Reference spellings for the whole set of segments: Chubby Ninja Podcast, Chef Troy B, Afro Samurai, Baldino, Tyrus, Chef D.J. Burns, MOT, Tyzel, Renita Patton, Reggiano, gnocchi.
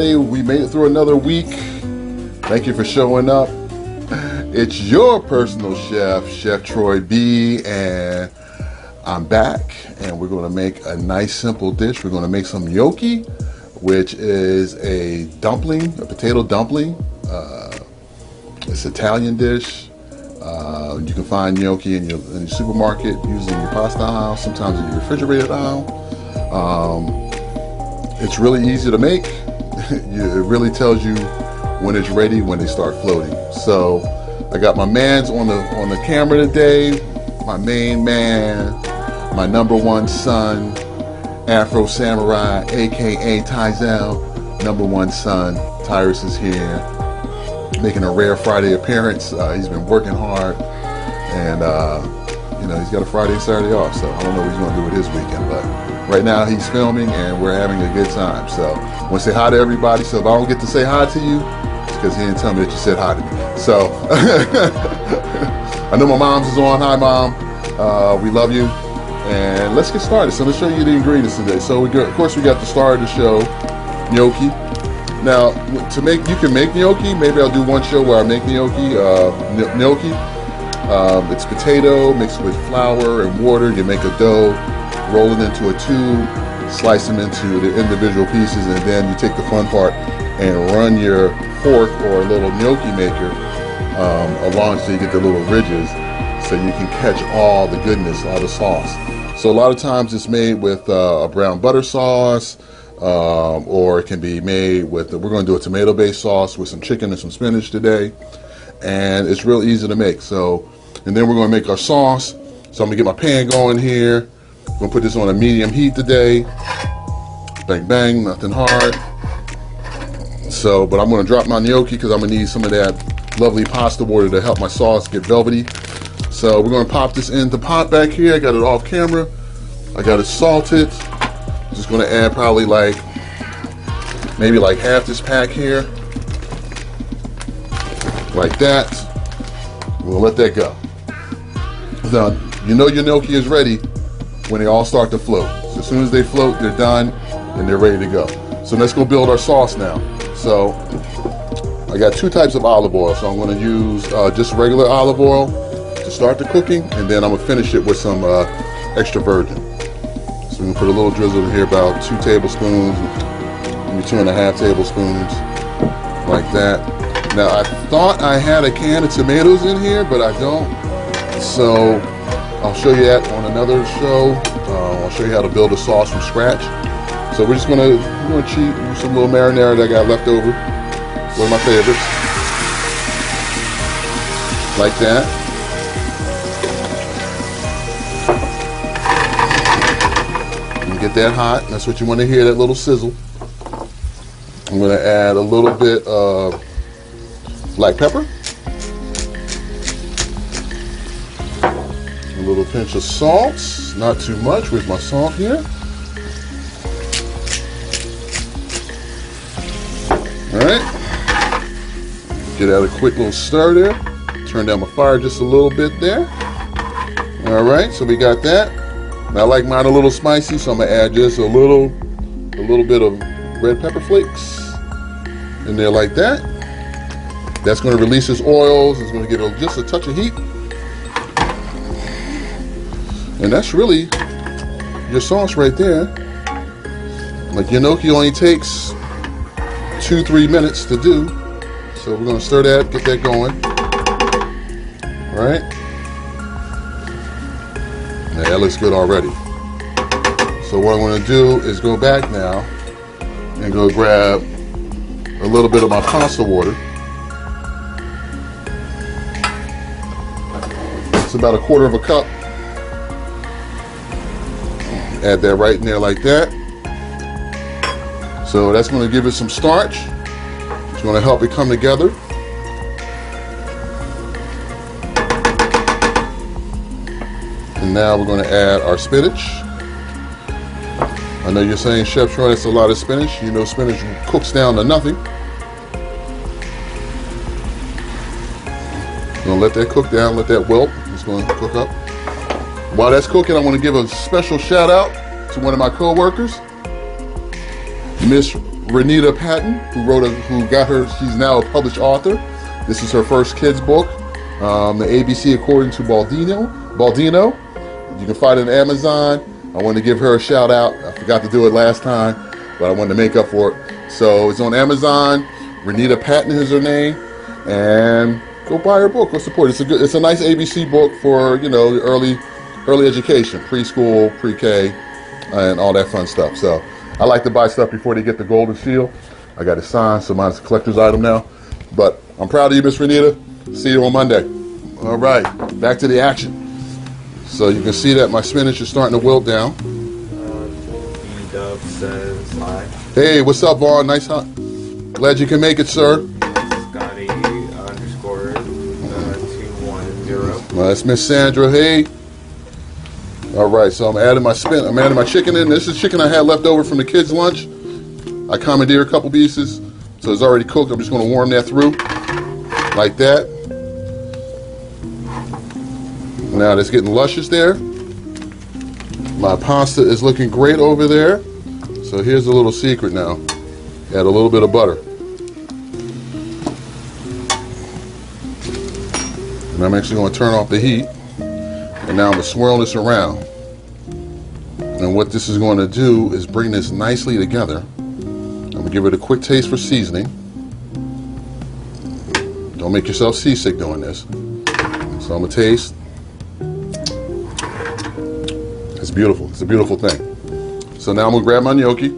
everybody. We made it through another week. Thank you for showing up. It's your personal chef, Chef Troy B, and I'm back, and we're going to make a nice simple dish. We're going to make some gnocchi, which is a dumpling, a potato dumpling. It's an Italian dish. You can find gnocchi in your supermarket, usually in your pasta aisle, sometimes in your refrigerated aisle. It's really easy to make. It really tells you when it's ready, when they start floating. So I got my mans on the camera today. My main man, my number one son, Afro Samurai, AKA Tyzel, number one son. Tyrus is here, making a rare Friday appearance. He's been working hard, and he's got a Friday and Saturday off, so I don't know what he's gonna do with his weekend, but right now he's filming and we're having a good time. So I wanna say hi to everybody. So if I don't get to say hi to you, it's because he didn't tell me that you said hi to me. So I know my mom's is on. Hi, Mom. We love you. And let's get started. So let's show you the ingredients today. So of course we got the star of the show, gnocchi. Now, you can make gnocchi. Maybe I'll do one show where I make gnocchi. It's potato mixed with flour and water. You make a dough, roll it into a tube, slice them into the individual pieces, and then you take the fun part and run your fork or a little gnocchi maker along so you get the little ridges, so you can catch all the goodness, all the sauce. So a lot of times it's made with a brown butter sauce. Or it can be made with, we're going to do a tomato-based sauce with some chicken and some spinach today. And it's real easy to make. So, and then we're going to make our sauce. So I'm going to get my pan going here. I'm going to put this on a medium heat today. Bang, bang, nothing hard. So, but I'm going to drop my gnocchi because I'm going to need some of that lovely pasta water to help my sauce get velvety. So we're going to pop this in the pot back here. I got it off camera. I got it salted. Just gonna add probably maybe half this pack here, like that. We'll let that go. Now, you know your gnocchi is ready when they all start to float. So as soon as they float, they're done and they're ready to go. So let's go build our sauce now. So I got two types of olive oil. So I'm gonna use just regular olive oil to start the cooking, and then I'm gonna finish it with some extra virgin. So we can put a little drizzle in here, about 2 tablespoons, maybe 2.5 tablespoons, like that. Now, I thought I had a can of tomatoes in here, but I don't. So I'll show you that on another show. I'll show you how to build a sauce from scratch. So we're just gonna cheat with some little marinara that I got left over. One of my favorites. Like that. Get that hot. That's what you want to hear, that little sizzle. I'm going to add a little bit of black pepper, a little pinch of salt, not too much. With my salt here. Alright, get out a quick little stir there. Turn down my fire just a little bit there. Alright, so we got that. Now, I like mine a little spicy, so I'm gonna add just a little bit of red pepper flakes in there like that. That's gonna release its oils. It's gonna get just a touch of heat. And that's really your sauce right there. Like, your gnocchi only takes 2-3 minutes to do. So we're gonna stir that, get that going. All right. Now, that looks good already. So what I'm going to do is go back now and go grab a little bit of my pasta water. It's about 1/4 cup. Add that right in there like that. So that's going to give it some starch. It's going to help it come together. And now we're going to add our spinach. I know you're saying, Chef Troy, that's a lot of spinach. You know, spinach cooks down to nothing. I'm going to let that cook down, let that wilt. It's going to cook up. While that's cooking, I want to give a special shout out to one of my co-workers, Miss Renita Patton, she's now a published author. This is her first kids book, The ABC According to Baldino. You can find it on Amazon. I wanted to give her a shout out. I forgot to do it last time, but I wanted to make up for it. So it's on Amazon. Renita Patton is her name, and go buy her book. Go support. It's a nice ABC book for early education, preschool, pre-K, and all that fun stuff. So I like to buy stuff before they get the golden seal. I got it signed, so mine's a collector's item now. But I'm proud of you, Miss Renita. See you on Monday. All right, back to the action. So you can see that my spinach is starting to wilt down. E-Dub says hi. Hey, what's up, Vaughn? Nice hunt. Glad you can make it, sir. Scotty underscore 210. That's Miss Sandra. Hey. All right, so I'm adding my chicken in. This is chicken I had left over from the kids' lunch. I commandeered a couple pieces, so it's already cooked. I'm just going to warm that through, like that. Now it's getting luscious there. My pasta is looking great over there. So here's a little secret now. Add a little bit of butter. And I'm actually going to turn off the heat. And now I'm going to swirl this around. And what this is going to do is bring this nicely together. I'm going to give it a quick taste for seasoning. Don't make yourself seasick doing this. So I'm going to taste. It's beautiful. It's a beautiful thing. So now I'm going to grab my gnocchi.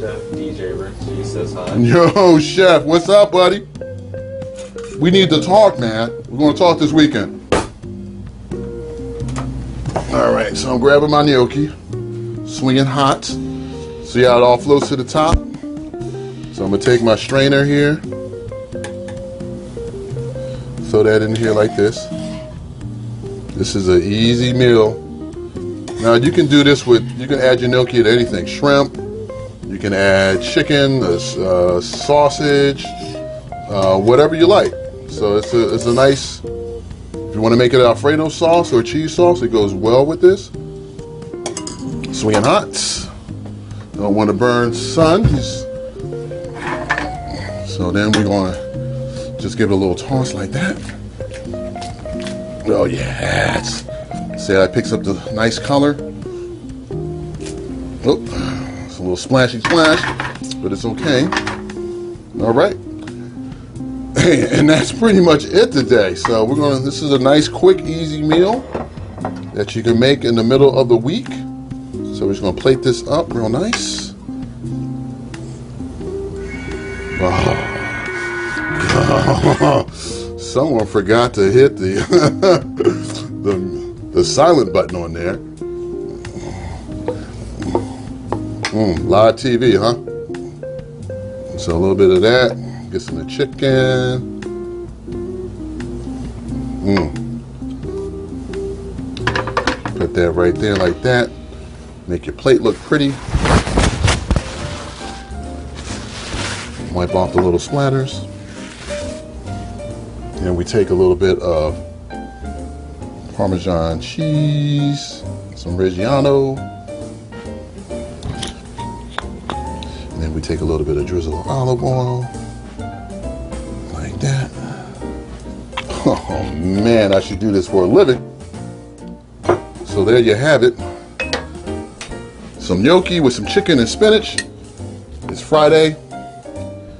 Chef D.J. Burns says hi. Yo, Chef. What's up, buddy? We need to talk, man. We're going to talk this weekend. Alright, so I'm grabbing my gnocchi, swinging hot, see how it all floats to the top. So I'm going to take my strainer here, throw that in here like this. This is an easy meal. Now you can do this with, you can add your gnocchi to anything, shrimp, you can add chicken, sausage, whatever you like. So it's a nice, if you want to make it Alfredo sauce or cheese sauce, it goes well with this. Swinging hot. Don't want to burn sun. So then we're going to just give it a little toss like that. Oh, yes. See how it picks up the nice color? Oh, it's a little splashy splash, but it's okay. All right. And that's pretty much it today. So this is a nice, quick, easy meal that you can make in the middle of the week. So we're just gonna plate this up real nice. Oh. Someone forgot to hit the the silent button on there. Live TV, huh? So a little bit of that. Get some of the chicken. Put that right there like that. Make your plate look pretty. Wipe off the little splatters. And we take a little bit of Parmesan cheese, some Reggiano. And then we take a little bit of drizzle of olive oil. That. Oh man, I should do this for a living. So there you have it. Some gnocchi with some chicken and spinach. It's Friday.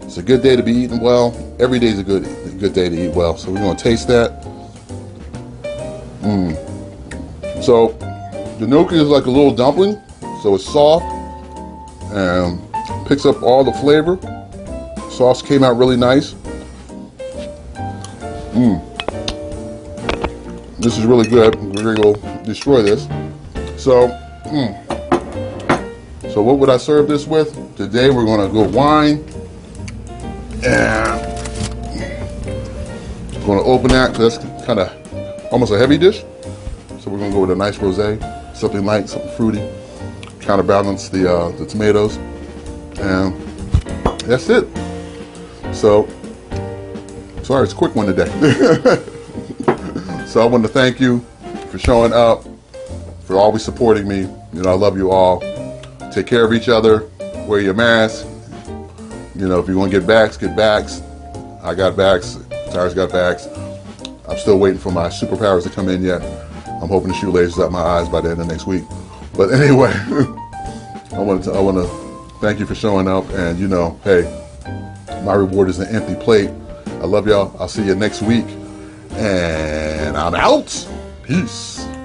It's a good day to be eating well. Every day is a good day to eat well. So we're going to taste that. So the gnocchi is like a little dumpling. So it's soft and picks up all the flavor. Sauce came out really nice. This is really good. We're going to go destroy this. So, so what would I serve this with? Today we're going to go wine. And we're going to open that because that's kind of almost a heavy dish. So we're going to go with a nice rosé. Something light, something fruity. Counterbalance the tomatoes. And that's it. So... sorry, it's a quick one today. So I want to thank you for showing up, for always supporting me. I love you all. Take care of each other. wear your mask. You know, if you want to get vaxxed, get vaxxed. I got vaxxed. Tyrus got vaxxed. I'm still waiting for my superpowers to come in yet. I'm hoping to shoot lasers out my eyes by the end of next week. But anyway, I want to thank you for showing up. And you know, hey, my reward is an empty plate. I love y'all. I'll see you next week. And I'm out. Peace.